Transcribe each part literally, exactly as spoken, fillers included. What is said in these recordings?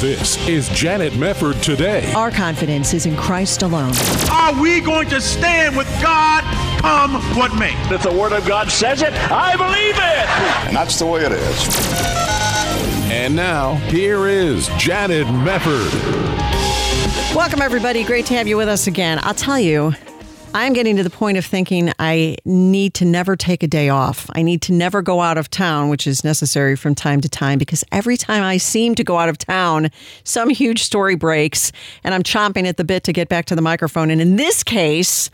This is Janet Mefford Today. Our confidence is in Christ alone. Are we going to stand with God, come what may? If the Word of God says it, I believe it. And that's the way it is. And now, here is Janet Mefford. Welcome, everybody. Great to have you with us again. I'll tell you, I'm getting to the point of thinking I need to never take a day off. I need to never go out of town, which is necessary from time to time, because every time I seem to go out of town, some huge story breaks, and I'm chomping at the bit to get back to the microphone. And in this case,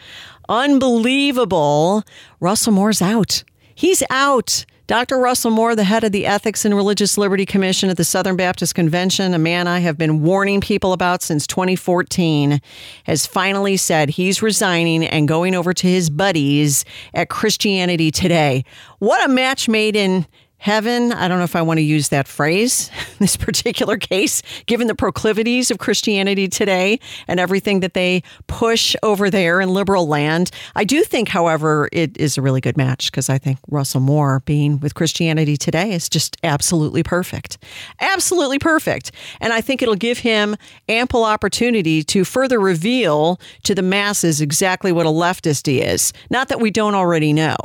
unbelievable, Russell Moore's out. He's out. Doctor Russell Moore, the head of the Ethics and Religious Liberty Commission at the Southern Baptist Convention, a man I have been warning people about since twenty fourteen, has finally said he's resigning and going over to his buddies at Christianity Today. What a match made in heaven. I don't know if I want to use that phrase in this particular case, given the proclivities of Christianity Today and everything that they push over there in liberal land. I do think, however, it is a really good match, because I think Russell Moore being with Christianity Today is just absolutely perfect. Absolutely perfect. And I think it'll give him ample opportunity to further reveal to the masses exactly what a leftist he is. Not that we don't already know.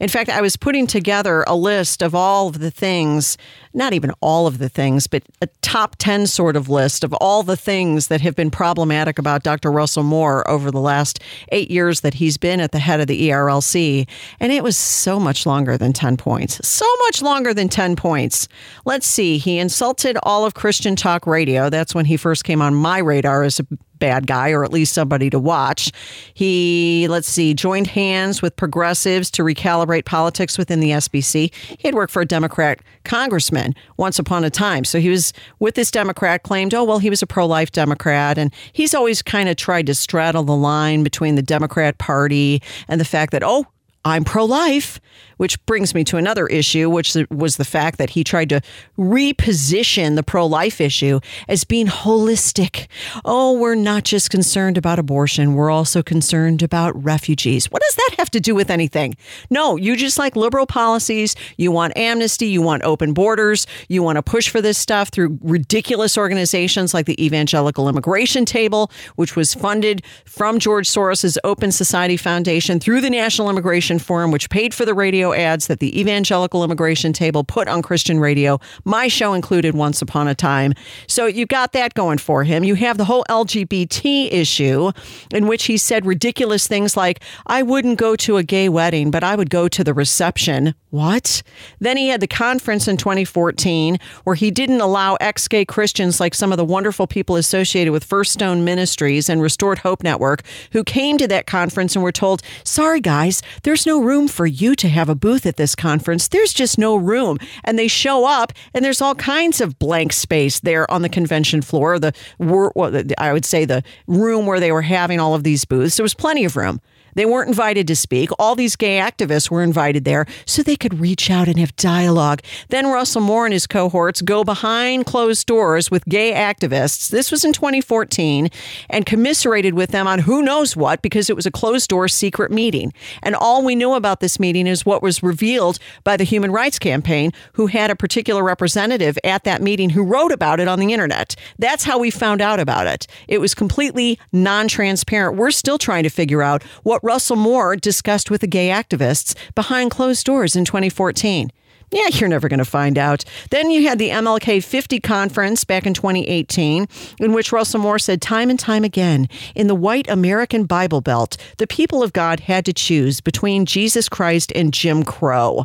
In fact, I was putting together a list of all of the things, not even all of the things, but a top ten sort of list of all the things that have been problematic about Doctor Russell Moore over the last eight years that he's been at the head of the E R L C. And it was so much longer than ten points. So much longer than ten points. Let's see. He insulted all of Christian Talk Radio. That's when he first came on my radar as a bad guy, or at least somebody to watch. He, let's see, joined hands with progressives to recalibrate politics within the S B C. He had worked for a Democrat congressman once upon a time. So he was with this Democrat, claimed, oh, well, he was a pro-life Democrat. And he's always kind of tried to straddle the line between the Democrat Party and the fact that, oh, I'm pro-life, which brings me to another issue, which was the fact that he tried to reposition the pro-life issue as being holistic. Oh, we're not just concerned about abortion. We're also concerned about refugees. What does that have to do with anything? No, you just like liberal policies. You want amnesty. You want open borders. You want to push for this stuff through ridiculous organizations like the Evangelical Immigration Table, which was funded from George Soros's Open Society Foundation through the National Immigration Forum, which paid for the radio ads that the Evangelical Immigration Table put on Christian radio, my show included once upon a time. So you got that going for him. You have the whole L G B T issue, in which he said ridiculous things like, I wouldn't go to a gay wedding, but I would go to the reception. What? Then he had the conference in twenty fourteen where he didn't allow ex-gay Christians like some of the wonderful people associated with First Stone Ministries and Restored Hope Network who came to that conference and were told, sorry guys, there's There's no room for you to have a booth at this conference. There's just no room. And they show up and there's all kinds of blank space there on the convention floor. The well, I would say the room where they were having all of these booths. There was plenty of room. They weren't invited to speak. All these gay activists were invited there so they could reach out and have dialogue. Then Russell Moore and his cohorts go behind closed doors with gay activists. This was in twenty fourteen, and commiserated with them on who knows what, because it was a closed door secret meeting. And all we know about this meeting is what was revealed by the Human Rights Campaign, who had a particular representative at that meeting who wrote about it on the internet. That's how we found out about it. It was completely non-transparent. We're still trying to figure out what Russell Moore discussed with the gay activists behind closed doors in twenty fourteen. Yeah, you're never going to find out. Then you had the M L K fifty conference back in twenty eighteen, in which Russell Moore said time and time again, in the white American Bible Belt, the people of God had to choose between Jesus Christ and Jim Crow.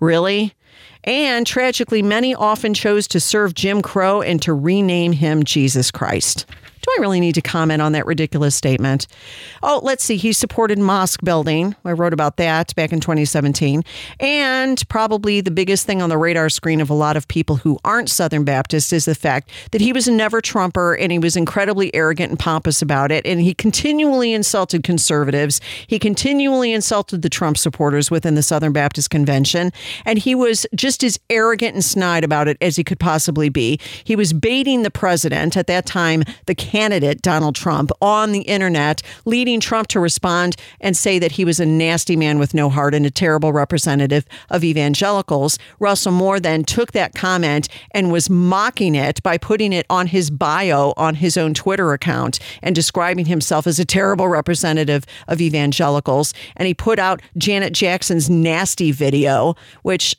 Really? And tragically, many often chose to serve Jim Crow and to rename him Jesus Christ. Do I really need to comment on that ridiculous statement? Oh, let's see. He supported mosque building. I wrote about that back in twenty seventeen. And probably the biggest thing on the radar screen of a lot of people who aren't Southern Baptists is the fact that he was a never-Trumper and he was incredibly arrogant and pompous about it. And he continually insulted conservatives. He continually insulted the Trump supporters within the Southern Baptist Convention. And he was just as arrogant and snide about it as he could possibly be. He was baiting the president, at that time the candidate Donald Trump, on the internet, leading Trump to respond and say that he was a nasty man with no heart and a terrible representative of evangelicals. Russell Moore then took that comment and was mocking it by putting it on his bio on his own Twitter account and describing himself as a terrible representative of evangelicals. And he put out Janet Jackson's nasty video, which,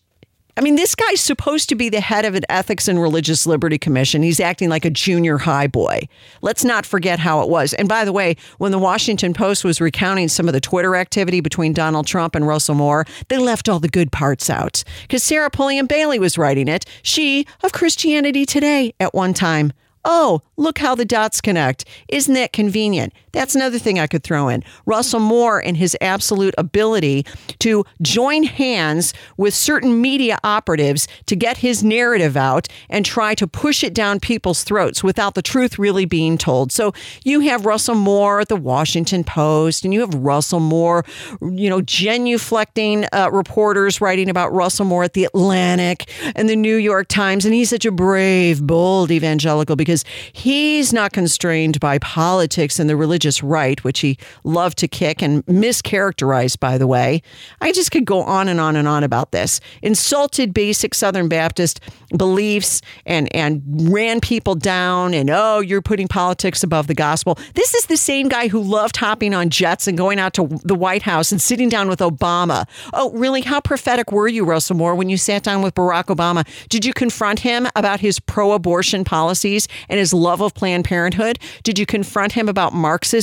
I mean, this guy's supposed to be the head of an Ethics and Religious Liberty Commission. He's acting like a junior high boy. Let's not forget how it was. And by the way, when the Washington Post was recounting some of the Twitter activity between Donald Trump and Russell Moore, they left all the good parts out because Sarah Pulliam Bailey was writing it. She of Christianity Today at one time. Oh, look how the dots connect. Isn't that convenient? That's another thing I could throw in. Russell Moore and his absolute ability to join hands with certain media operatives to get his narrative out and try to push it down people's throats without the truth really being told. So you have Russell Moore at the Washington Post, and you have Russell Moore, you know, genuflecting uh, reporters writing about Russell Moore at the Atlantic and the New York Times. And he's such a brave, bold evangelical because he's not constrained by politics and the religious right, which he loved to kick and mischaracterize, by the way. I just could go on and on and on about this. Insulted basic Southern Baptist beliefs and, and ran people down and, oh, you're putting politics above the gospel. This is the same guy who loved hopping on jets and going out to the White House and sitting down with Obama. Oh, really? How prophetic were you, Russell Moore, when you sat down with Barack Obama? Did you confront him about his pro-abortion policies and his love of Planned Parenthood? Did you confront him about Marxism?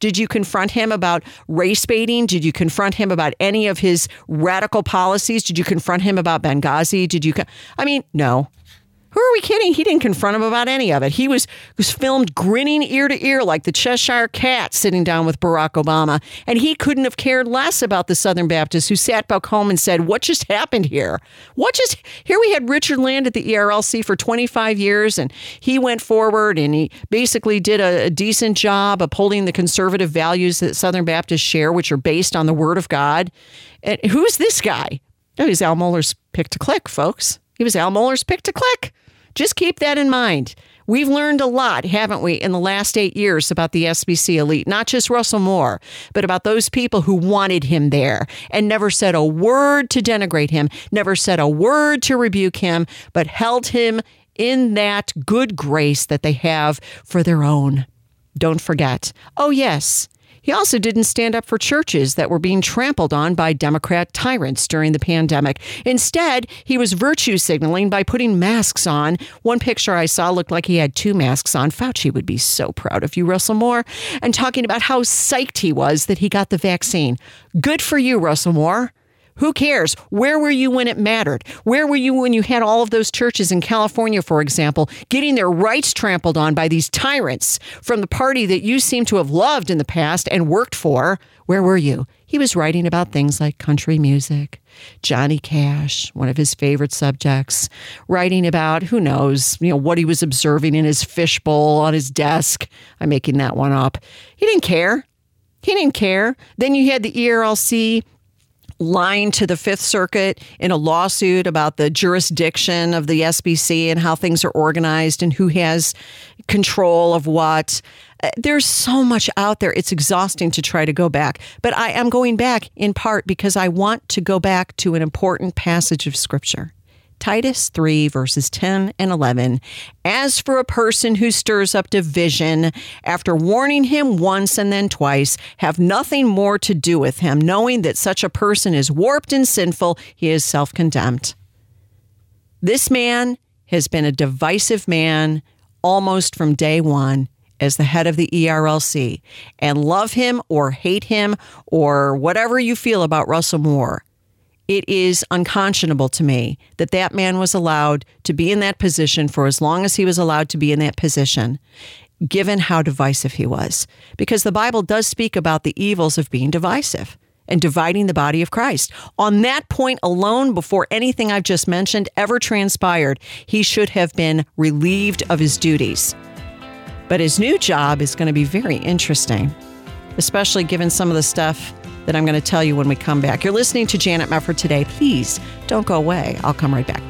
Did you confront him about race baiting? Did you confront him about any of his radical policies? Did you confront him about Benghazi? Did you? Con- I mean, no. Who are we kidding? He didn't confront him about any of it. He was, was filmed grinning ear to ear like the Cheshire Cat sitting down with Barack Obama. And he couldn't have cared less about the Southern Baptists who sat back home and said, what just happened here? What just here? We had Richard Land at the E R L C for twenty-five years, and he went forward and he basically did a, a decent job upholding the conservative values that Southern Baptists share, which are based on the Word of God. And who's this guy? Oh, he's Al Mohler's pick to click, folks. He was Al Mohler's pick to click. Just keep that in mind. We've learned a lot, haven't we, in the last eight years about the S B C elite, not just Russell Moore, but about those people who wanted him there and never said a word to denigrate him, never said a word to rebuke him, but held him in that good grace that they have for their own. Don't forget. Oh, yes. He also didn't stand up for churches that were being trampled on by Democrat tyrants during the pandemic. Instead, he was virtue signaling by putting masks on. One picture I saw looked like he had two masks on. Fauci would be so proud of you, Russell Moore. And talking about how psyched he was that he got the vaccine. Good for you, Russell Moore. Who cares? Where were you when it mattered? Where were you when you had all of those churches in California, for example, getting their rights trampled on by these tyrants from the party that you seem to have loved in the past and worked for? Where were you? He was writing about things like country music, Johnny Cash, one of his favorite subjects, writing about, who knows, you know, what he was observing in his fishbowl on his desk. I'm making that one up. He didn't care. He didn't care. Then you had the E R L C lying to the Fifth Circuit in a lawsuit about the jurisdiction of the S B C and how things are organized and who has control of what. There's so much out there. It's exhausting to try to go back. But I am going back in part because I want to go back to an important passage of Scripture. Titus three, verses ten and eleven. As for a person who stirs up division, after warning him once and then twice, have nothing more to do with him, knowing that such a person is warped and sinful, he is self-condemned. This man has been a divisive man almost from day one as the head of the E R L C. And love him or hate him or whatever you feel about Russell Moore, it is unconscionable to me that that man was allowed to be in that position for as long as he was allowed to be in that position. given how divisive he was. Because the Bible does speak about the evils of being divisive and dividing the body of Christ. On that point alone, before anything I've just mentioned ever transpired, he should have been relieved of his duties. But his new job is going to be very interesting, especially given some of the stuff that I'm going to tell you when we come back. You're listening to Janet Mefford Today. Please don't go away. I'll come right back.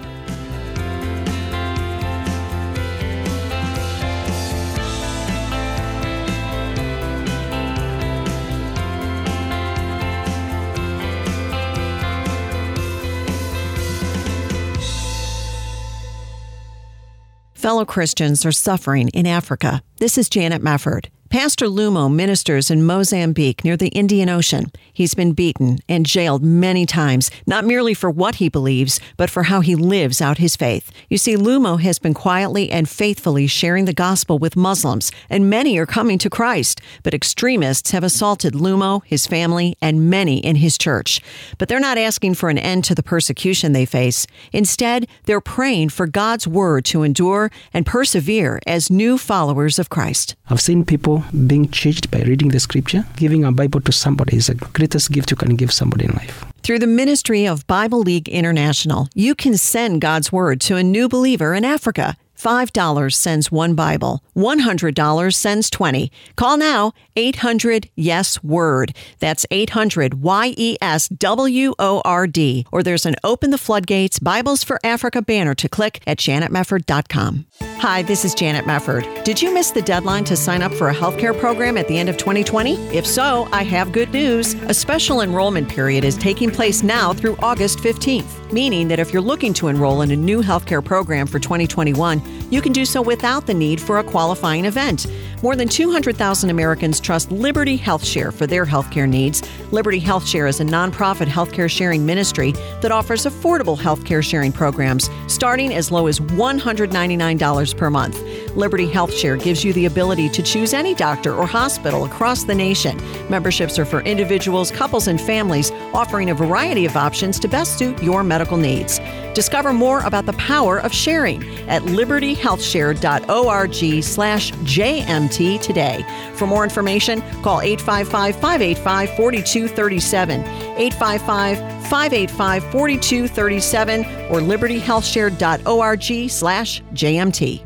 Fellow Christians are suffering in Africa. This is Janet Mefford. Pastor Lumo ministers in Mozambique near the Indian Ocean. He's been beaten and jailed many times, not merely for what he believes, but for how he lives out his faith. You see, Lumo has been quietly and faithfully sharing the gospel with Muslims, and many are coming to Christ. But extremists have assaulted Lumo, his family, and many in his church. But they're not asking for an end to the persecution they face. Instead, they're praying for God's word to endure and persevere as new followers of Christ. I've seen people being changed by reading the scripture. Giving a Bible to somebody is the greatest gift you can give somebody in life. Through the ministry of Bible League International, you can send God's word to a new believer in Africa. five dollars sends one Bible. one hundred dollars sends twenty. Call now, eight hundred yes word. That's eight hundred Y E S W O R D. Or there's an Open the Floodgates Bibles for Africa banner to click at janet mefford dot com. Hi, this is Janet Mefford. Did you miss the deadline to sign up for a healthcare program at the end of twenty twenty? If so, I have good news. A special enrollment period is taking place now through August fifteenth, meaning that if you're looking to enroll in a new healthcare program for twenty twenty-one, you can do so without the need for a qualifying event. More than two hundred thousand Americans trust Liberty HealthShare for their healthcare needs. Liberty HealthShare is a nonprofit healthcare sharing ministry that offers affordable healthcare sharing programs starting as low as one hundred ninety-nine dollars per month. Liberty HealthShare gives you the ability to choose any doctor or hospital across the nation. Memberships are for individuals, couples, and families, offering a variety of options to best suit your medical needs. Discover more about the power of sharing at liberty health share dot org slash J M T today. For more information, call eight five five, five eight five, four two three seven, eight five five, five eight five, four two three seven, or liberty health share dot org slash J M T.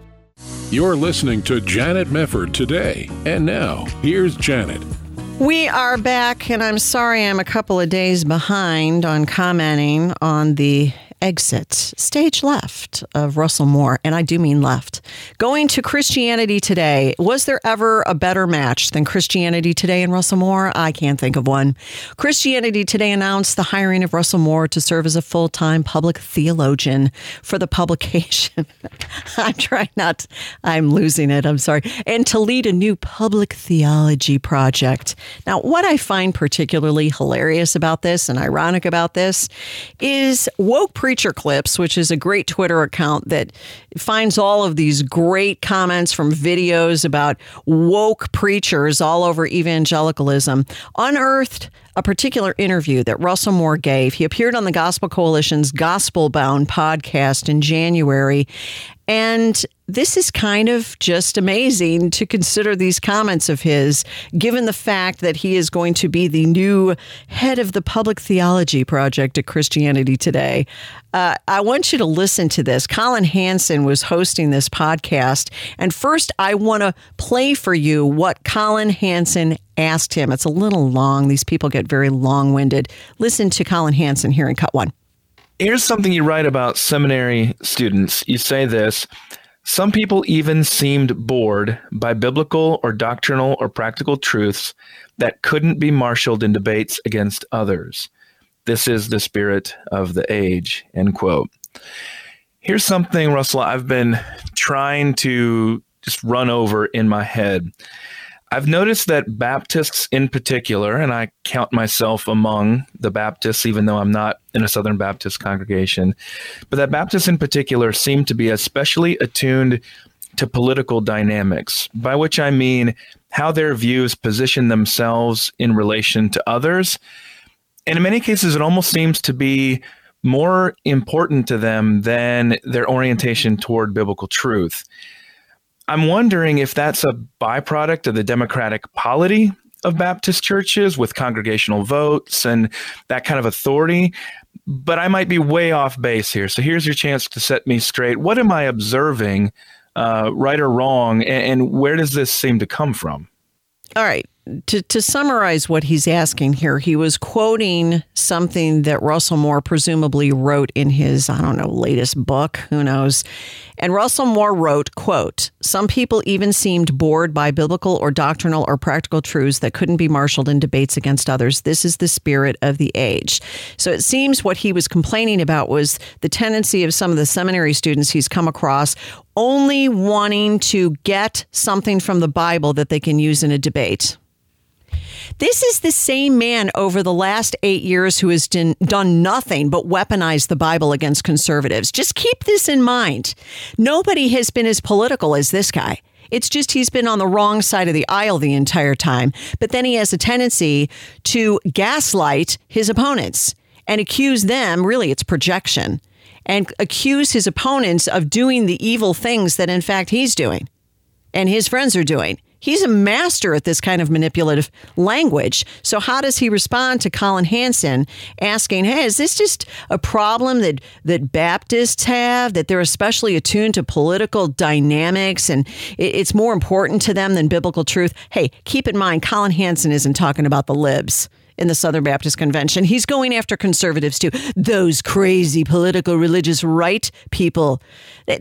You're listening to Janet Mefford Today. And now, here's Janet. We are back, and I'm sorry I'm a couple of days behind on commenting on the exit, stage left of Russell Moore, and I do mean left. Going to Christianity Today, was there ever a better match than Christianity Today and Russell Moore? I can't think of one. Christianity Today announced the hiring of Russell Moore to serve as a full-time public theologian for the publication. I'm trying not, I'm losing it, I'm sorry, and to lead a new public theology project. Now, what I find particularly hilarious about this and ironic about this is woke pre Preacher Clips, which is a great Twitter account that finds all of these great comments from videos about woke preachers all over evangelicalism, unearthed a particular interview that Russell Moore gave. He appeared on the Gospel Coalition's Gospel Bound podcast in January. And this is kind of just amazing to consider these comments of his, given the fact that he is going to be the new head of the Public Theology Project at Christianity Today. Uh, I want you to listen to this. Colin Hansen was hosting this podcast. And first, I want to play for you what Colin Hansen asked him. It's a little long. These people get very long-winded. Listen to Colin Hansen here in Cut One. Here's something you write about seminary students. You say this: some people even seemed bored by biblical or doctrinal or practical truths that couldn't be marshaled in debates against others. This is the spirit of the age, end quote. Here's something, Russell, I've been trying to just run over in my head. I've noticed that Baptists in particular, and I count myself among the Baptists, even though I'm not in a Southern Baptist congregation, but that Baptists in particular seem to be especially attuned to political dynamics, by which I mean how their views position themselves in relation to others. And in many cases, it almost seems to be more important to them than their orientation toward biblical truth. I'm wondering if that's a byproduct of the democratic polity of Baptist churches with congregational votes and that kind of authority. But I might be way off base here. So here's your chance to set me straight. What am I observing, uh, right or wrong, and, and where does this seem to come from? All right. To, to summarize what he's asking here, he was quoting something that Russell Moore presumably wrote in his, I don't know, latest book, who knows. And Russell Moore wrote, quote, "Some people even seemed bored by biblical or doctrinal or practical truths that couldn't be marshaled in debates against others. This is the spirit of the age." So it seems what he was complaining about was the tendency of some of the seminary students he's come across only wanting to get something from the Bible that they can use in a debate. This is the same man over the last eight years who has done nothing but weaponize the Bible against conservatives. Just keep this in mind. Nobody has been as political as this guy. It's just he's been on the wrong side of the aisle the entire time. But then he has a tendency to gaslight his opponents and accuse them, really it's projection, and accuse his opponents of doing the evil things that in fact he's doing and his friends are doing. He's a master at this kind of manipulative language. So how does he respond to Colin Hansen asking, hey, is this just a problem that, that Baptists have, that they're especially attuned to political dynamics and it's more important to them than biblical truth? Hey, keep in mind, Colin Hansen isn't talking about the libs in the Southern Baptist Convention. He's going after conservatives, too. Those crazy political religious right people.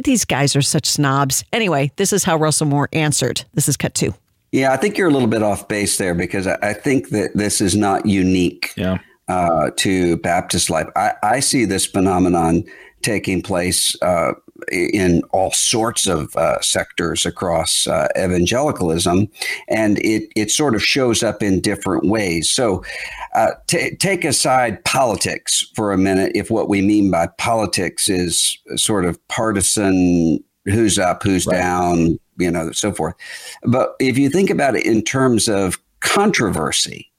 These guys are such snobs. Anyway, this is how Russell Moore answered. This is cut two. Yeah, I think you're a little bit off base there because I think that this is not unique yeah. uh, to Baptist life. I, I see this phenomenon taking place uh, in all sorts of uh, sectors across uh, evangelicalism, and it it sort of shows up in different ways. So uh, t- take aside politics for a minute, if what we mean by politics is sort of partisan, who's up, who's right. down, you know, so forth. But if you think about it in terms of controversy,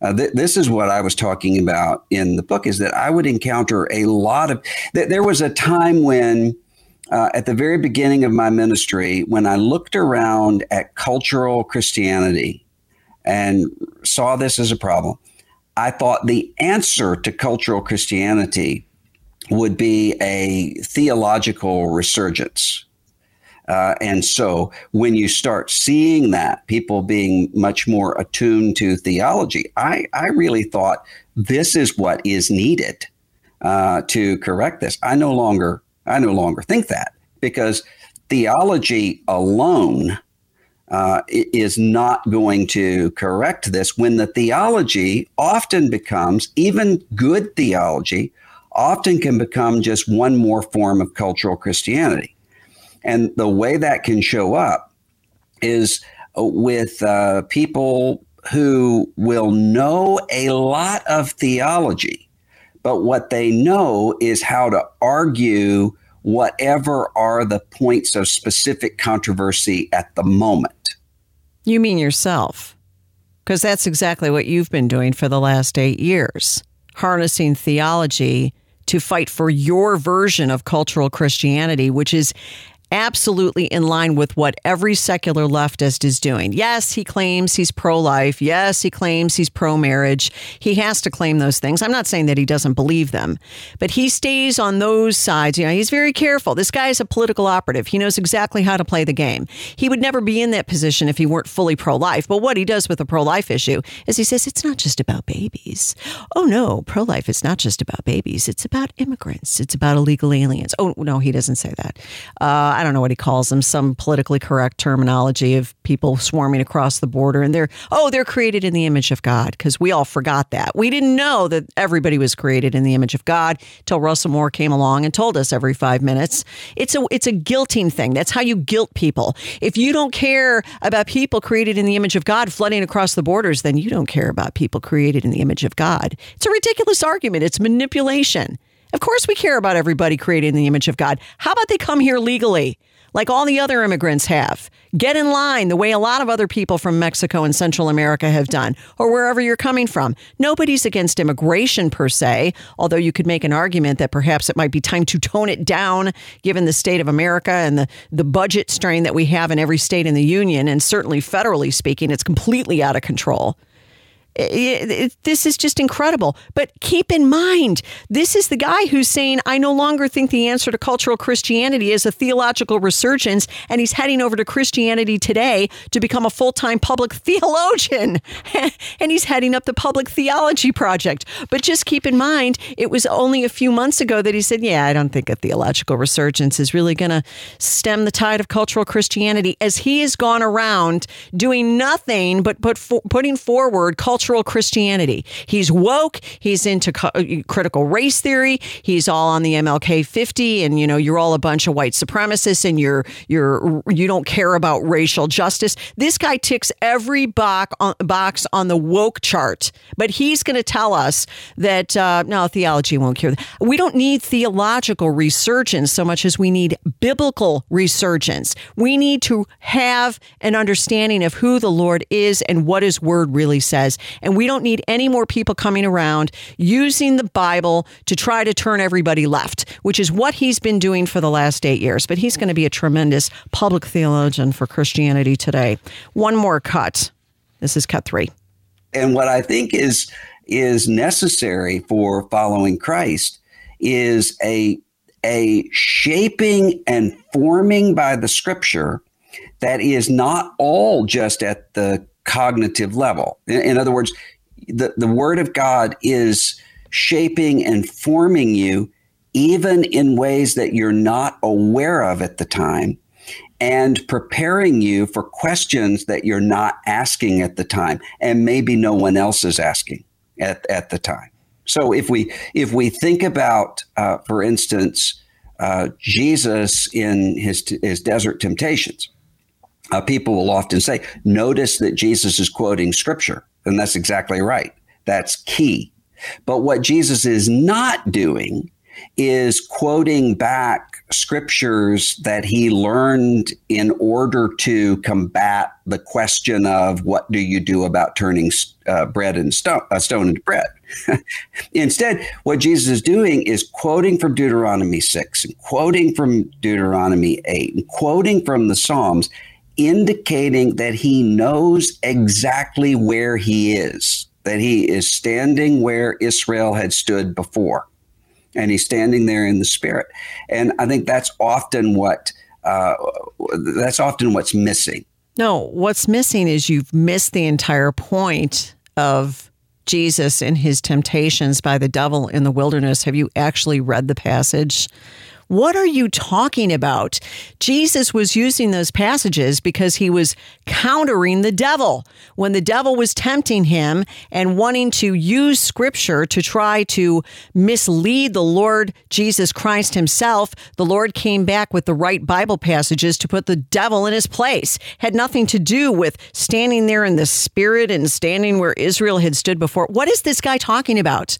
Uh, th- this is what I was talking about in the book, is that I would encounter a lot of th- – there was a time when uh, at the very beginning of my ministry, when I looked around at cultural Christianity and saw this as a problem, I thought the answer to cultural Christianity would be a theological resurgence. Uh, and so when you start seeing that, people being much more attuned to theology, I, I really thought this is what is needed uh, to correct this. I no longer I no longer think that, because theology alone uh, is not going to correct this, when the theology often becomes, even good theology, often can become just one more form of cultural Christianity. And the way that can show up is with uh, people who will know a lot of theology, but what they know is how to argue whatever are the points of specific controversy at the moment. You mean yourself? Because that's exactly what you've been doing for the last eight years, harnessing theology to fight for your version of cultural Christianity, which is absolutely in line with what every secular leftist is doing. Yes, he claims he's pro-life. Yes, he claims he's pro-marriage. He has to claim those things. I'm not saying that he doesn't believe them, but he stays on those sides. You know, he's very careful. This guy is a political operative. He knows exactly how to play the game. He would never be in that position if he weren't fully pro-life. But what he does with the pro-life issue is he says, it's not just about babies. Oh, no, pro-life is not just about babies. It's about immigrants. It's about illegal aliens. Oh, no, he doesn't say that. Uh, I don't know what he calls them, some politically correct terminology of people swarming across the border. And they're, oh, they're created in the image of God, because we all forgot that. We didn't know that everybody was created in the image of God till Russell Moore came along and told us every five minutes. It's a it's a guilting thing. That's how you guilt people. If you don't care about people created in the image of God flooding across the borders, then you don't care about people created in the image of God. It's a ridiculous argument. It's manipulation. Of course we care about everybody created in the image of God. How about they come here legally? like all the other immigrants have. Get in line the way a lot of other people from Mexico and Central America have done, or wherever you're coming from. Nobody's against immigration per se, although you could make an argument that perhaps it might be time to tone it down given the state of America and the, the budget strain that we have in every state in the union, and certainly federally speaking, it's completely out of control. It, it, this is just incredible. But keep in mind, this is the guy who's saying, I no longer think the answer to cultural Christianity is a theological resurgence, and he's heading over to Christianity Today to become a full-time public theologian. And he's heading up the Public Theology Project. But just keep in mind, it was only a few months ago that he said, yeah, I don't think a theological resurgence is really going to stem the tide of cultural Christianity, as he has gone around doing nothing but put for, putting forward cultural Christianity. He's woke. He's into co- critical race theory. He's all on the M L K fifty, and you know you're all a bunch of white supremacists, and you're you're you don't care about racial justice. This guy ticks every box on, box on the woke chart, but he's going to tell us that uh, no, theology won't cure that. We don't need theological resurgence so much as we need biblical resurgence. We need to have an understanding of who the Lord is and what His Word really says. And we don't need any more people coming around using the Bible to try to turn everybody left, which is what he's been doing for the last eight years. But he's going to be a tremendous public theologian for Christianity Today. One more cut. This is cut three. And what I think is is necessary for following Christ is a a shaping and forming by the Scripture that is not all just at the cognitive level. In, in other words, the, the Word of God is shaping and forming you even in ways that you're not aware of at the time, and preparing you for questions that you're not asking at the time, and maybe no one else is asking at, at the time. So if we if we think about, uh, for instance, uh, Jesus in his his desert temptations, Uh, people will often say, notice that Jesus is quoting Scripture. And that's exactly right. That's key. But what Jesus is not doing is quoting back Scriptures that he learned in order to combat the question of what do you do about turning uh, bread and stone, uh, stone into bread. Instead, what Jesus is doing is quoting from Deuteronomy six, and quoting from Deuteronomy eight, and quoting from the Psalms, indicating that he knows exactly where he is, that he is standing where Israel had stood before, and he's standing there in the Spirit. And I think that's often what uh, that's often what's missing. No, what's missing is you've missed the entire point of Jesus and his temptations by the devil in the wilderness. Have you actually read the passage? What are you talking about? Jesus was using those passages because he was countering the devil when the devil was tempting him and wanting to use Scripture to try to mislead the Lord Jesus Christ himself. The Lord came back with the right Bible passages to put the devil in his place. Had nothing to do with standing there in the Spirit and standing where Israel had stood before. What is this guy talking about?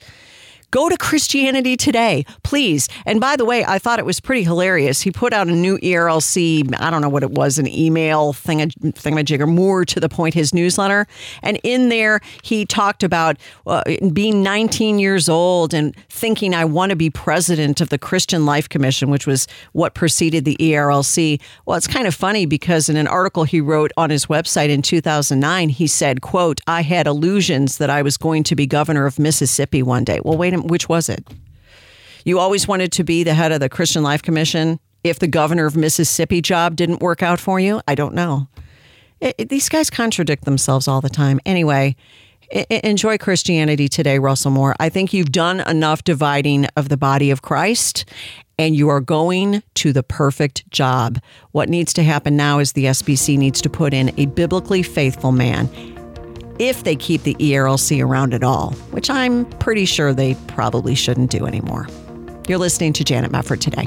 Go to Christianity Today, please. And by the way, I thought it was pretty hilarious. He put out a new E R L C, I don't know what it was, an email thing, thingamajigger, more to the point, his newsletter. And in there, he talked about uh, being nineteen years old and thinking, I want to be president of the Christian Life Commission, which was what preceded the E R L C. Well, it's kind of funny because in an article he wrote on his website in two thousand nine, he said, quote, I had illusions that I was going to be governor of Mississippi one day. Well, wait a Which was it? You always wanted to be the head of the Christian Life Commission if the governor of Mississippi job didn't work out for you? I don't know. It, it, these guys contradict themselves all the time. Anyway, I- enjoy Christianity Today, Russell Moore. I think you've done enough dividing of the body of Christ, and you are going to the perfect job. What needs to happen now is the S B C needs to put in a biblically faithful man, if they keep the E R L C around at all, which I'm pretty sure they probably shouldn't do anymore. You're listening to Janet Mefford Today.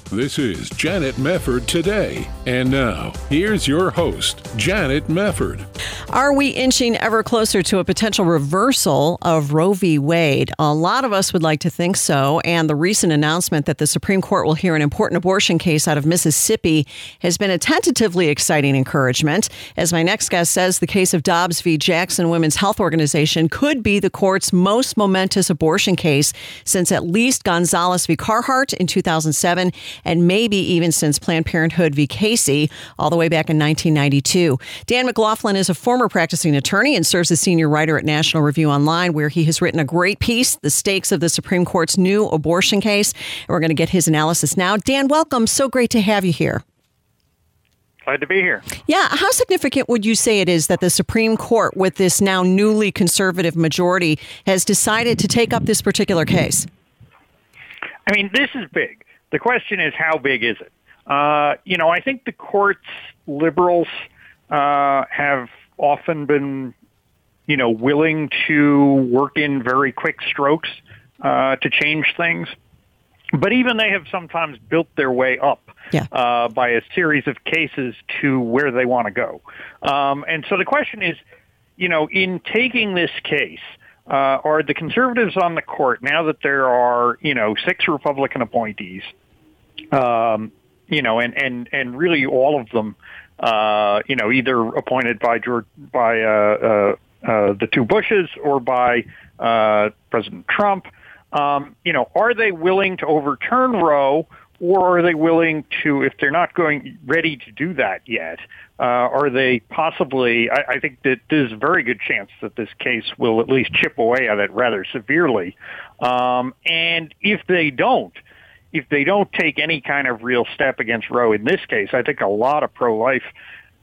This is Janet Mefford Today. And now, here's your host, Janet Mefford. Are we inching ever closer to a potential reversal of Roe v. Wade? A lot of us would like to think so. And the recent announcement that the Supreme Court will hear an important abortion case out of Mississippi has been a tentatively exciting encouragement. As my next guest says, the case of Dobbs v. Jackson Women's Health Organization could be the court's most momentous abortion case since at least Gonzalez v. Carhart in two thousand seven, and maybe even since Planned Parenthood v. Casey, all the way back in nineteen ninety-two. Dan McLaughlin is a former practicing attorney and serves as senior writer at National Review Online, where he has written a great piece, The Stakes of the Supreme Court's New Abortion Case. And we're going to get his analysis now. Dan, welcome. So great to have you here. Glad to be here. Yeah. How significant would you say it is that the Supreme Court, with this now newly conservative majority, has decided to take up this particular case? I mean, this is big. The question is, how big is it? Uh, you know, I think the court's liberals uh, have often been, you know, willing to work in very quick strokes uh, to change things. But even they have sometimes built their way up yeah. uh, by a series of cases to where they want to go. Um, and so the question is, you know, in taking this case, uh, are the conservatives on the court, now that there are, you know, six Republican appointees, um, you know, and, and, and really all of them, uh, you know, either appointed by George, by uh, uh, uh, the two Bushes or by uh, President Trump, um, you know, are they willing to overturn Roe, or are they willing to, if they're not going ready to do that yet, uh, are they possibly, I, I think that there's a very good chance that this case will at least chip away at it rather severely. Um, and if they don't, if they don't take any kind of real step against Roe in this case, I think a lot of pro-life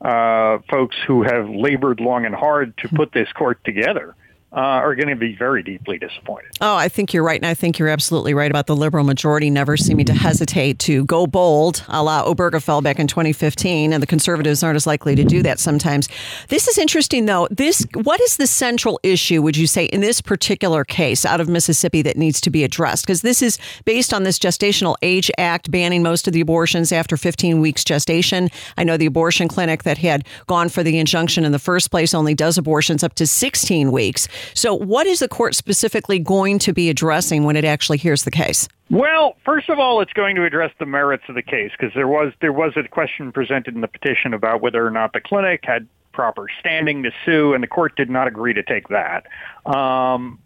uh, folks who have labored long and hard to put this court together Uh, are going to be very deeply disappointed. Oh, I think you're right. And I think you're absolutely right about the liberal majority never seeming to hesitate to go bold, a la Obergefell back in twenty fifteen. And the conservatives aren't as likely to do that sometimes. This is interesting, though. This, what is the central issue, would you say, in this particular case out of Mississippi that needs to be addressed? Because this is based on this Gestational Age Act banning most of the abortions after fifteen weeks gestation. I know the abortion clinic that had gone for the injunction in the first place only does abortions up to sixteen weeks. So what is the court specifically going to be addressing when it actually hears the case? Well, first of all, it's going to address the merits of the case, because there was there was a question presented in the petition about whether or not the clinic had proper standing to sue, and the court did not agree to take that. Um,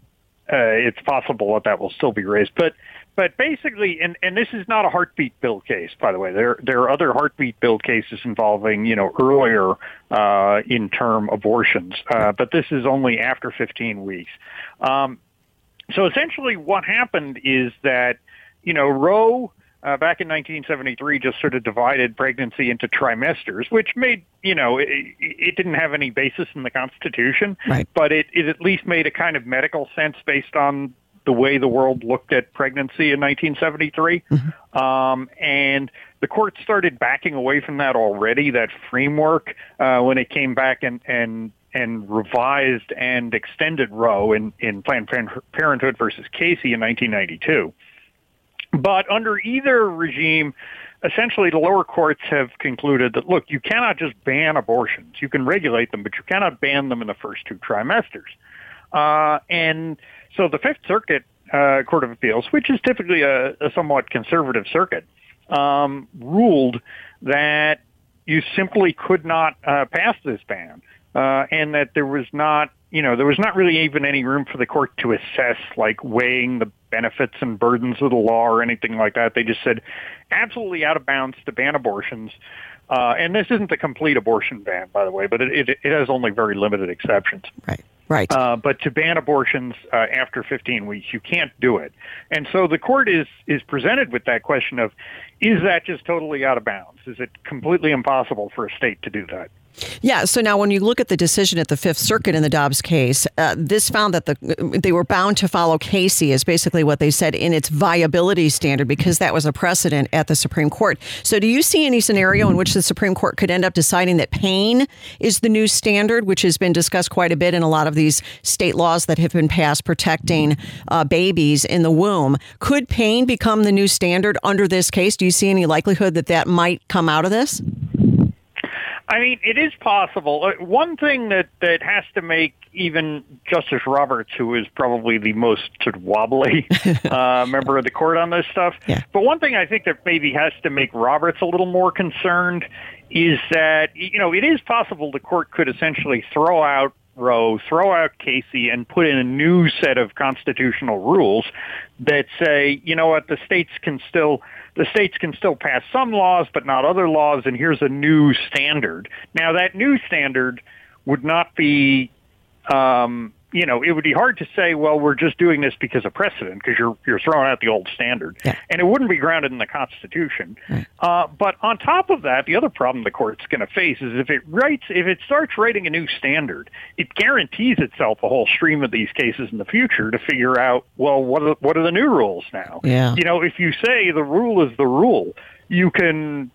uh, it's possible that that will still be raised. But but basically, and, and this is not a heartbeat bill case, by the way. There there are other heartbeat bill cases involving, you know, earlier uh, in-term abortions, uh, but this is only after fifteen weeks. Um, so essentially what happened is that, you know, Roe uh, back in nineteen seventy-three just sort of divided pregnancy into trimesters, which made, you know, it, it didn't have any basis in the Constitution, right. but it, it at least made a kind of medical sense based on the way the world looked at pregnancy in nineteen seventy-three. Mm-hmm. Um, and the court started backing away from that already, that framework, uh, when it came back and, and, and revised and extended Roe in, in Planned Parenthood versus Casey in nineteen ninety-two. But under either regime, essentially the lower courts have concluded that, look, you cannot just ban abortions. You can regulate them, but you cannot ban them in the first two trimesters. Uh, and so the Fifth Circuit uh, Court of Appeals, which is typically a, a somewhat conservative circuit, um, ruled that you simply could not uh, pass this ban, uh, and that there was not, you know, there was not really even any room for the court to assess, like weighing the benefits and burdens of the law or anything like that. They just said, absolutely out of bounds to ban abortions. Uh, and this isn't a complete abortion ban, by the way, but it, it, it has only very limited exceptions. Right. Right. Uh, but to ban abortions uh, after fifteen weeks, you can't do it. And so the court is, is presented with that question of, is that just totally out of bounds? Is it completely impossible for a state to do that? Yeah. So now when you look at the decision at the Fifth Circuit in the Dobbs case, uh, this found that the they were bound to follow Casey is basically what they said in its viability standard, because that was a precedent at the Supreme Court. So do you see any scenario in which the Supreme Court could end up deciding that pain is the new standard, which has been discussed quite a bit in a lot of these state laws that have been passed protecting uh, babies in the womb? Could pain become the new standard under this case? Do you see any likelihood that that might come out of this? I mean, it is possible. One thing that, that has to make even Justice Roberts, who is probably the most sort of wobbly uh, member of the court on this stuff, yeah. but one thing I think that maybe has to make Roberts a little more concerned is that, you know, it is possible the court could essentially throw out Roe, throw out Casey, and put in a new set of constitutional rules that say, you know what, the states can still... The states can still pass some laws, but not other laws, and here's a new standard. Now, that new standard would not be, um, you know, it would be hard to say, well, we're just doing this because of precedent, because you're you're throwing out the old standard. Yeah. And it wouldn't be grounded in the Constitution. Right. Uh, but on top of that, the other problem the court's going to face is if it writes, if it starts writing a new standard, it guarantees itself a whole stream of these cases in the future to figure out, well, what are, what are the new rules now? Yeah. You know, if you say the rule is the rule, you can...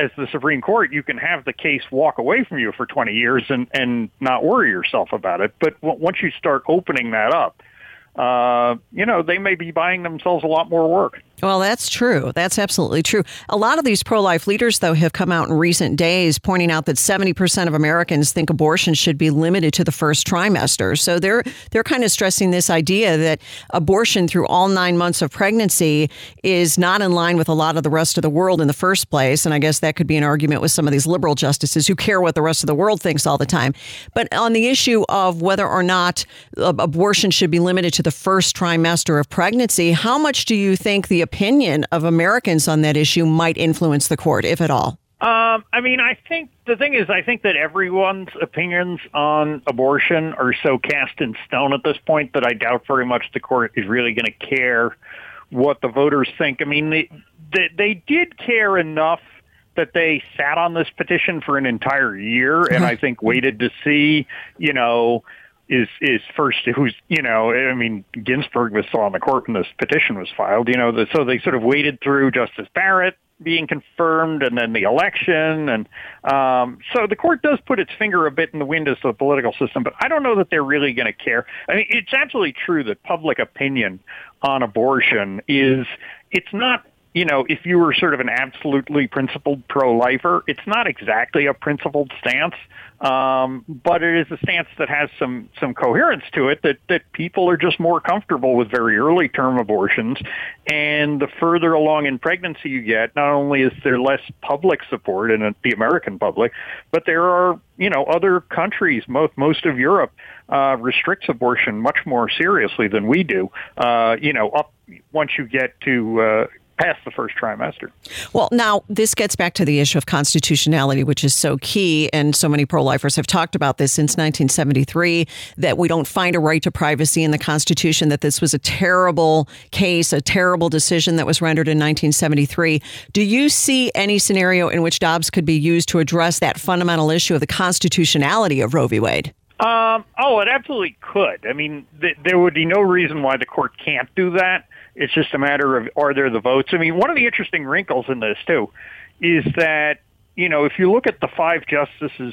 as the Supreme Court, you can have the case walk away from you for twenty years and, and not worry yourself about it. But w- once you start opening that up, uh, you know, they may be buying themselves a lot more work. Well, that's true. That's absolutely true. A lot of these pro-life leaders, though, have come out in recent days pointing out that seventy percent of Americans think abortion should be limited to the first trimester. So they're they're kind of stressing this idea that abortion through all nine months of pregnancy is not in line with a lot of the rest of the world in the first place. And I guess that could be an argument with some of these liberal justices who care what the rest of the world thinks all the time. But on the issue of whether or not abortion should be limited to the first trimester of pregnancy, how much do you think the opinion of Americans on that issue might influence the court, if at all? Um, I mean, I think the thing is, I think that everyone's opinions on abortion are so cast in stone at this point that I doubt very much the court is really going to care what the voters think. I mean, they, they, they did care enough that they sat on this petition for an entire year and I think waited to see, you know, Is is first who's you know I mean Ginsburg was still on the court when this petition was filed, you know the, so they sort of waited through Justice Barrett being confirmed and then the election, and um, so the court does put its finger a bit in the wind as to the political system, but I don't know that they're really going to care. I mean, it's absolutely true that public opinion on abortion is it's not. You know, if you were sort of an absolutely principled pro-lifer, it's not exactly a principled stance, um, but it is a stance that has some, some coherence to it, that, that people are just more comfortable with very early term abortions. And the further along in pregnancy you get, not only is there less public support in the American public, but there are, you know, other countries, most, most of Europe, uh, restricts abortion much more seriously than we do, uh, you know, up once you get to... Uh, past the first trimester. Well, now this gets back to the issue of constitutionality, which is so key. And so many pro-lifers have talked about this since nineteen seventy-three, that we don't find a right to privacy in the Constitution, that this was a terrible case, a terrible decision that was rendered in nineteen seventy-three. Do you see any scenario in which Dobbs could be used to address that fundamental issue of the constitutionality of Roe v. Wade? Um, oh, it absolutely could. I mean, th- there would be no reason why the court can't do that. It's just a matter of, are there the votes? I mean, one of the interesting wrinkles in this, too, is that, you know, if you look at the five justices,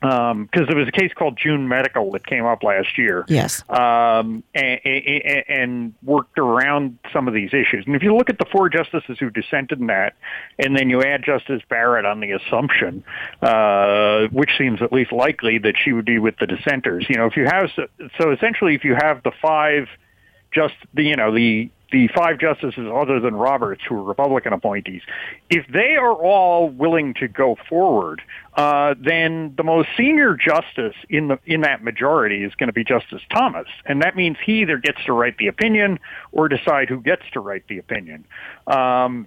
because um, there was a case called June Medical that came up last year. Yes. Um, and, and, and worked around some of these issues. And if you look at the four justices who dissented in that, and then you add Justice Barrett on the assumption, uh, which seems at least likely that she would be with the dissenters. You know, if you have, so, so essentially if you have the five Just the you know the the five justices other than Roberts, who are Republican appointees, if they are all willing to go forward, uh, then the most senior justice in the in that majority is going to be Justice Thomas, and that means he either gets to write the opinion or decide who gets to write the opinion. Um,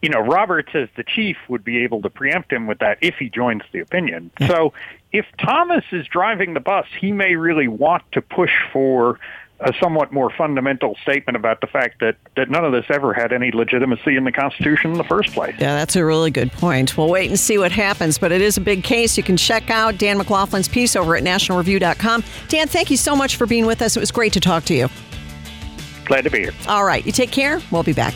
you know, Roberts as the chief would be able to preempt him with that if he joins the opinion. So if Thomas is driving the bus, he may really want to push for a somewhat more fundamental statement about the fact that, that none of this ever had any legitimacy in the Constitution in the first place. Yeah, that's a really good point. We'll wait and see what happens, but it is a big case. You can check out Dan McLaughlin's piece over at national review dot com. Dan, thank you so much for being with us. It was great to talk to you. Glad to be here. All right. You take care. We'll be back.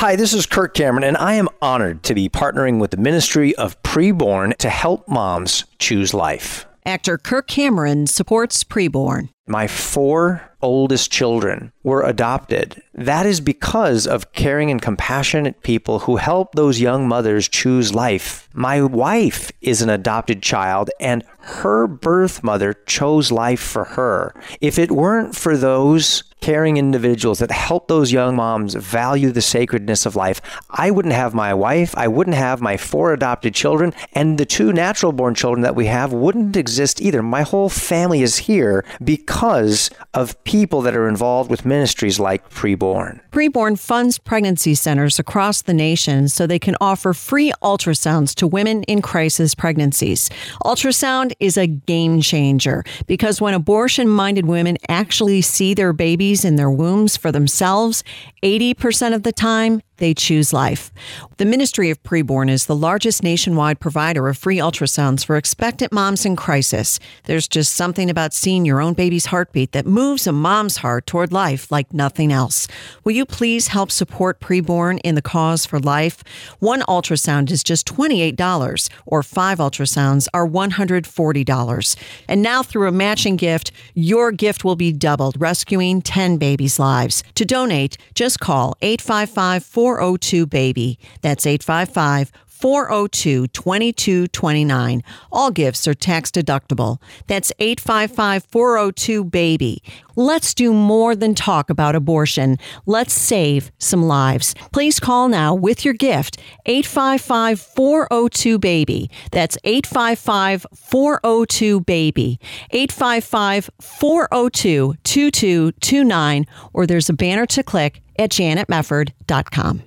Hi, this is Kirk Cameron, and I am honored to be partnering with the Ministry of Preborn to help moms choose life. Actor Kirk Cameron supports Preborn. My four oldest children were adopted. That is because of caring and compassionate people who help those young mothers choose life. My wife is an adopted child, and her birth mother chose life for her. If it weren't for those caring individuals that help those young moms value the sacredness of life, I wouldn't have my wife, I wouldn't have my four adopted children, and the two natural-born children that we have wouldn't exist either. My whole family is here because of people that are involved with ministries like Preborn. Preborn funds pregnancy centers across the nation so they can offer free ultrasounds to women in crisis pregnancies. Ultrasound is a game changer because when abortion-minded women actually see their babies in their wombs for themselves, eighty percent of the time, they choose life. The Ministry of Preborn is the largest nationwide provider of free ultrasounds for expectant moms in crisis. There's just something about seeing your own baby's heartbeat that moves a mom's heart toward life like nothing else. Will you please help support Preborn in the cause for life? One ultrasound is just twenty-eight dollars, or five ultrasounds are one hundred forty dollars. And now through a matching gift, your gift will be doubled, rescuing ten babies' lives. To donate, just call eight five five, four oh two, BABY. That's eight five five, four oh two, two two two nine. All gifts are tax deductible. That's eight five five, four oh two, BABY. Let's do more than talk about abortion. Let's save some lives. Please call now with your gift, eight five five, four oh two, BABY. That's eight five five, four oh two, BABY. eight five five, four oh two, two two two nine. Or there's a banner to click at janet mefford dot com.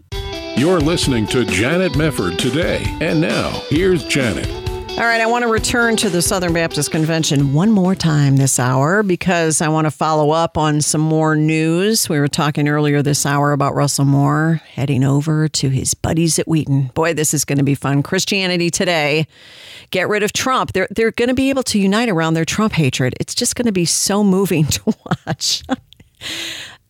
You're listening to Janet Mefford Today. And now, here's Janet. All right, I want to return to the Southern Baptist Convention one more time this hour because I want to follow up on some more news. We were talking earlier this hour about Russell Moore heading over to his buddies at Wheaton. Boy, this is going to be fun. Christianity Today, get rid of Trump. They're, they're going to be able to unite around their Trump hatred. It's just going to be so moving to watch.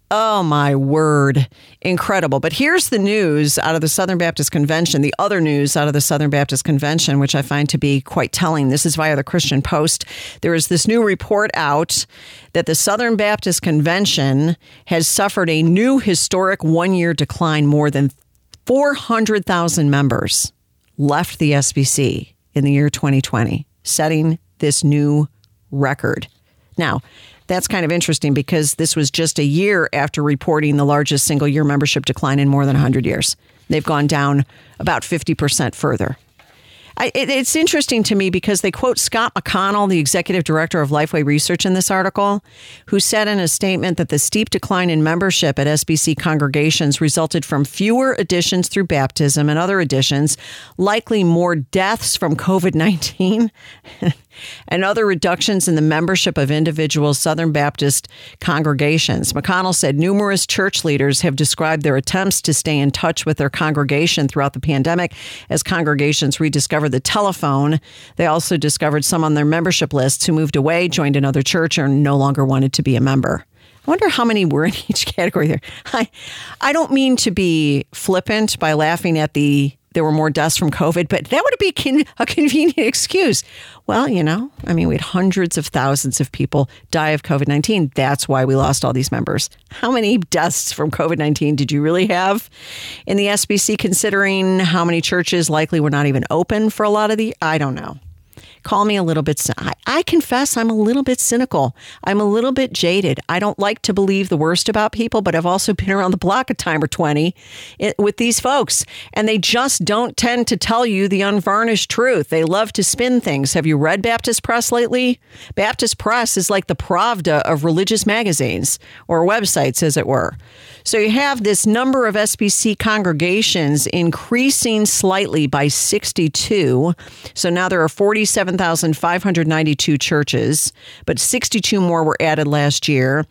Oh, my word. Incredible. But here's the news out of the Southern Baptist Convention, the other news out of the Southern Baptist Convention, which I find to be quite telling. This is via the Christian Post. There is this new report out that the Southern Baptist Convention has suffered a new historic one-year decline. More than four hundred thousand members left the S B C in the year twenty twenty, setting this new record. Now, that's kind of interesting because this was just a year after reporting the largest single-year membership decline in more than one hundred years. They've gone down about fifty percent further. I, it, it's interesting to me because they quote Scott McConnell, the executive director of Lifeway Research, in this article, who said in a statement that the steep decline in membership at S B C congregations resulted from fewer additions through baptism and other additions, likely more deaths from covid nineteen and other reductions in the membership of individual Southern Baptist congregations. McConnell said numerous church leaders have described their attempts to stay in touch with their congregation throughout the pandemic as congregations rediscovered the telephone. They also discovered some on their membership lists who moved away, joined another church, or no longer wanted to be a member. I wonder how many were in each category there. I, I don't mean to be flippant by laughing at the there were more deaths from COVID, but that would be con- a convenient excuse. Well, you know, I mean, we had hundreds of thousands of people die of covid nineteen. That's why we lost all these members. How many deaths from covid nineteen did you really have in the S B C, considering how many churches likely were not even open for a lot of the, I don't know. call me a little bit. I, I confess I'm a little bit cynical. I'm a little bit jaded. I don't like to believe the worst about people, but I've also been around the block a time or twenty with these folks, and they just don't tend to tell you the unvarnished truth. They love to spin things. Have you read Baptist Press lately? Baptist Press is like the Pravda of religious magazines or websites, as it were. So you have this number of S B C congregations increasing slightly by sixty-two. So now there are forty-seven thousand five hundred ninety-two churches, but sixty-two more were added last year.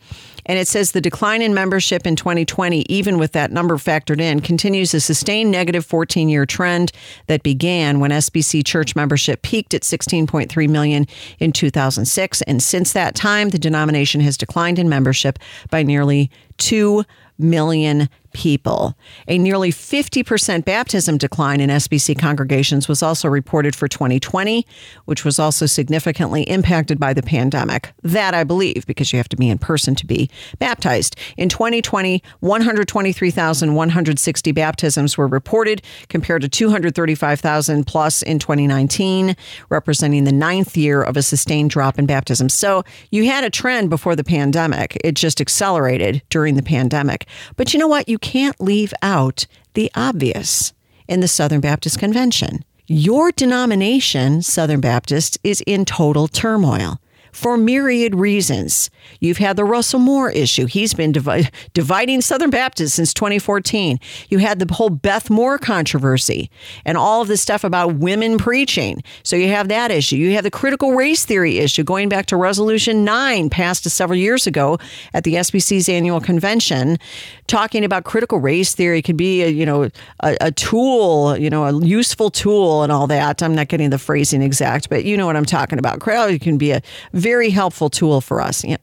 And it says the decline in membership in twenty twenty, even with that number factored in, continues a sustained negative fourteen-year trend that began when S B C church membership peaked at sixteen point three million in two thousand six. And since that time, the denomination has declined in membership by nearly two million people. A nearly fifty percent baptism decline in S B C congregations was also reported for twenty twenty, which was also significantly impacted by the pandemic. That I believe, because you have to be in person to be baptized. In twenty twenty, one hundred twenty-three thousand one hundred sixty baptisms were reported compared to two hundred thirty-five thousand plus in twenty nineteen, representing the ninth year of a sustained drop in baptism. So you had a trend before the pandemic. It just accelerated during the pandemic. But you know what? You can't leave out the obvious in the Southern Baptist Convention. Your denomination, Southern Baptist, is in total turmoil for myriad reasons. You've had the Russell Moore issue. He's been divi- dividing Southern Baptists since twenty fourteen. You had the whole Beth Moore controversy and all of this stuff about women preaching. So you have that issue. You have the critical race theory issue going back to Resolution nine passed several years ago at the S B C's annual convention, talking about critical race theory could be a, you know, a, a tool, you know, a useful tool and all that. I'm not getting the phrasing exact, but you know what I'm talking about. It can be a very helpful tool for us. You know,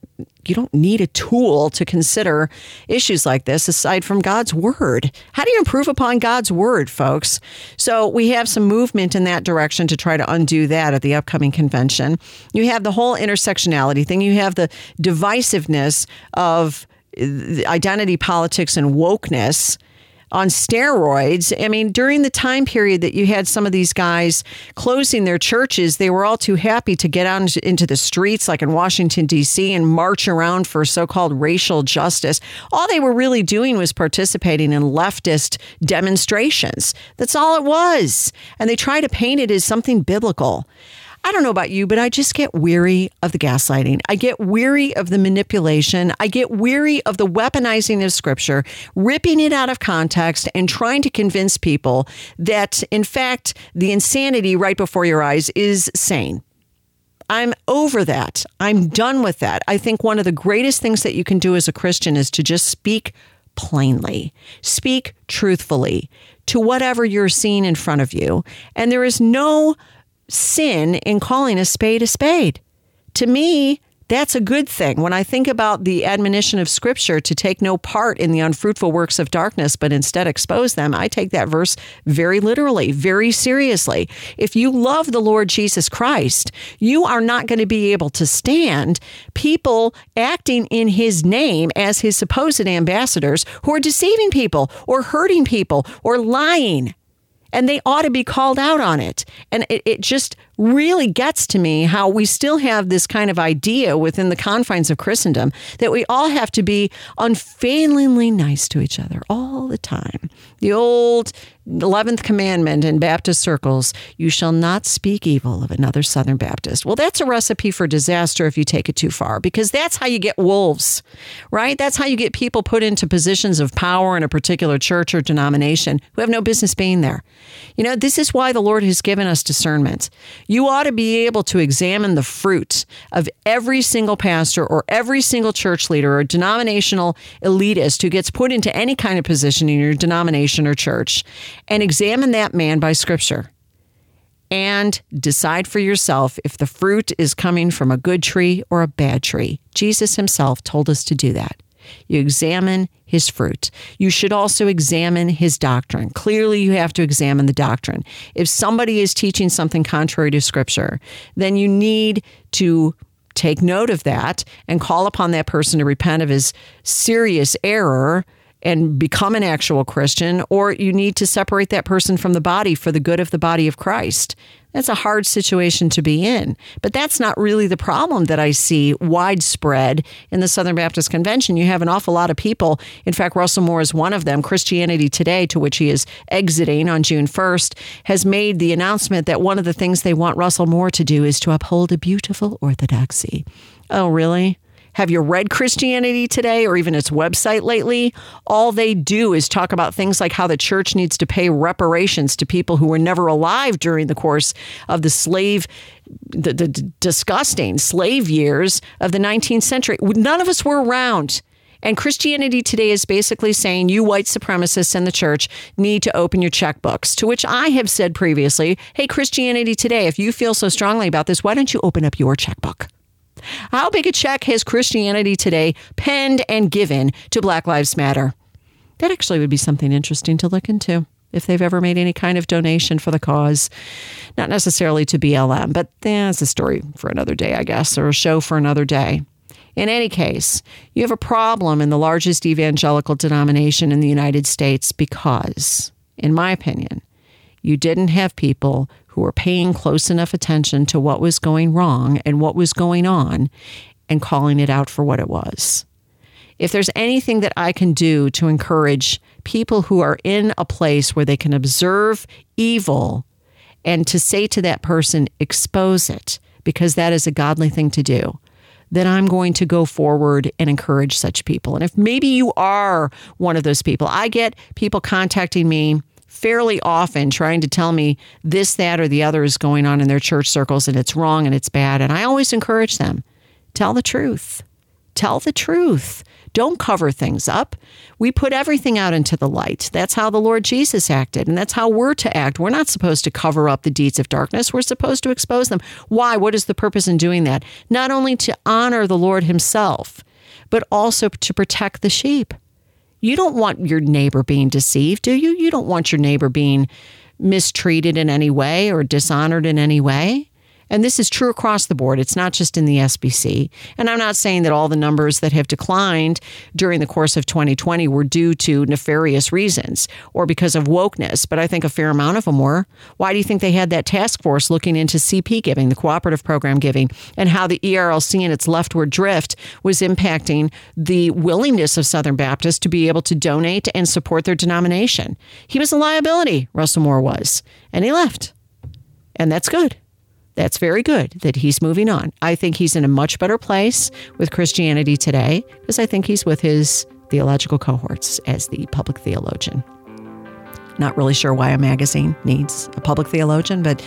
you don't need a tool to consider issues like this aside from God's word. How do you improve upon God's word, folks? So we have some movement in that direction to try to undo that at the upcoming convention. You have the whole intersectionality thing. You have the divisiveness of identity politics and wokeness on steroids. I mean, during the time period that you had some of these guys closing their churches, they were all too happy to get out into the streets, like in Washington, D C, and march around for so-called racial justice. All they were really doing was participating in leftist demonstrations. That's all it was. And they try to paint it as something biblical. I don't know about you, but I just get weary of the gaslighting. I get weary of the manipulation. I get weary of the weaponizing of Scripture, ripping it out of context and trying to convince people that, in fact, the insanity right before your eyes is sane. I'm over that. I'm done with that. I think one of the greatest things that you can do as a Christian is to just speak plainly, speak truthfully to whatever you're seeing in front of you. And there is no sin in calling a spade a spade. To me, that's a good thing. When I think about the admonition of Scripture to take no part in the unfruitful works of darkness, but instead expose them, I take that verse very literally, very seriously. If you love the Lord Jesus Christ, you are not going to be able to stand people acting in his name as his supposed ambassadors who are deceiving people or hurting people or lying. And they ought to be called out on it. And it, it just really gets to me how we still have this kind of idea within the confines of Christendom that we all have to be unfailingly nice to each other all the time. The old eleventh commandment in Baptist circles, you shall not speak evil of another Southern Baptist. Well, that's a recipe for disaster if you take it too far, because that's how you get wolves, right? That's how you get people put into positions of power in a particular church or denomination who have no business being there. You know, this is why the Lord has given us discernment. You ought to be able to examine the fruit of every single pastor or every single church leader or denominational elitist who gets put into any kind of position in your denomination or church, and examine that man by Scripture and decide for yourself if the fruit is coming from a good tree or a bad tree. Jesus himself told us to do that. You examine his fruit. You should also examine his doctrine. Clearly, you have to examine the doctrine. If somebody is teaching something contrary to Scripture, then you need to take note of that and call upon that person to repent of his serious error and become an actual Christian, or you need to separate that person from the body for the good of the body of Christ. That's a hard situation to be in. But that's not really the problem that I see widespread in the Southern Baptist Convention. You have an awful lot of people. In fact, Russell Moore is one of them. Christianity Today, to which he is exiting on June first, has made the announcement that one of the things they want Russell Moore to do is to uphold a beautiful orthodoxy. Oh, really? Have you read Christianity Today or even its website lately? All they do is talk about things like how the church needs to pay reparations to people who were never alive during the course of the slave, the, the disgusting slave years of the nineteenth century. None of us were around. And Christianity Today is basically saying you white supremacists in the church need to open your checkbooks, to which I have said previously, hey, Christianity Today, if you feel so strongly about this, why don't you open up your checkbook? How big a check has Christianity Today penned and given to Black Lives Matter? That actually would be something interesting to look into, if they've ever made any kind of donation for the cause. Not necessarily to B L M, but that's a story for another day, I guess, or a show for another day. In any case, you have a problem in the largest evangelical denomination in the United States because, in my opinion, you didn't have people who were paying close enough attention to what was going wrong and what was going on and calling it out for what it was. If there's anything that I can do to encourage people who are in a place where they can observe evil and to say to that person, expose it, because that is a godly thing to do, then I'm going to go forward and encourage such people. And if maybe you are one of those people, I get people contacting me fairly often trying to tell me this, that, or the other is going on in their church circles and it's wrong and it's bad. And I always encourage them, tell the truth. Tell the truth. Don't cover things up. We put everything out into the light. That's how the Lord Jesus acted, and that's how we're to act. We're not supposed to cover up the deeds of darkness. We're supposed to expose them. Why? What is the purpose in doing that? Not only to honor the Lord himself, but also to protect the sheep. You don't want your neighbor being deceived, do you? You don't want your neighbor being mistreated in any way or dishonored in any way. And this is true across the board. It's not just in the S B C. And I'm not saying that all the numbers that have declined during the course of twenty twenty were due to nefarious reasons or because of wokeness, but I think a fair amount of them were. Why do you think they had that task force looking into C P giving, the cooperative program giving, and how the E R L C and its leftward drift was impacting the willingness of Southern Baptists to be able to donate and support their denomination? He was a liability, Russell Moore was, and he left. And that's good. That's very good that he's moving on. I think he's in a much better place with Christianity Today because I think he's with his theological cohorts as the public theologian. Not really sure why a magazine needs a public theologian, but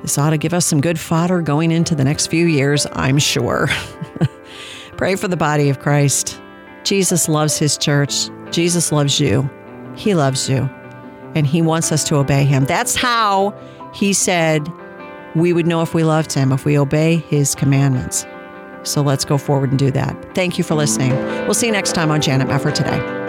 this ought to give us some good fodder going into the next few years, I'm sure. Pray for the body of Christ. Jesus loves his church. Jesus loves you. He loves you. And he wants us to obey him. That's how he said we would know if we loved him, if we obey his commandments. So let's go forward and do that. Thank you for listening. We'll see you next time on Janet Mefford Today.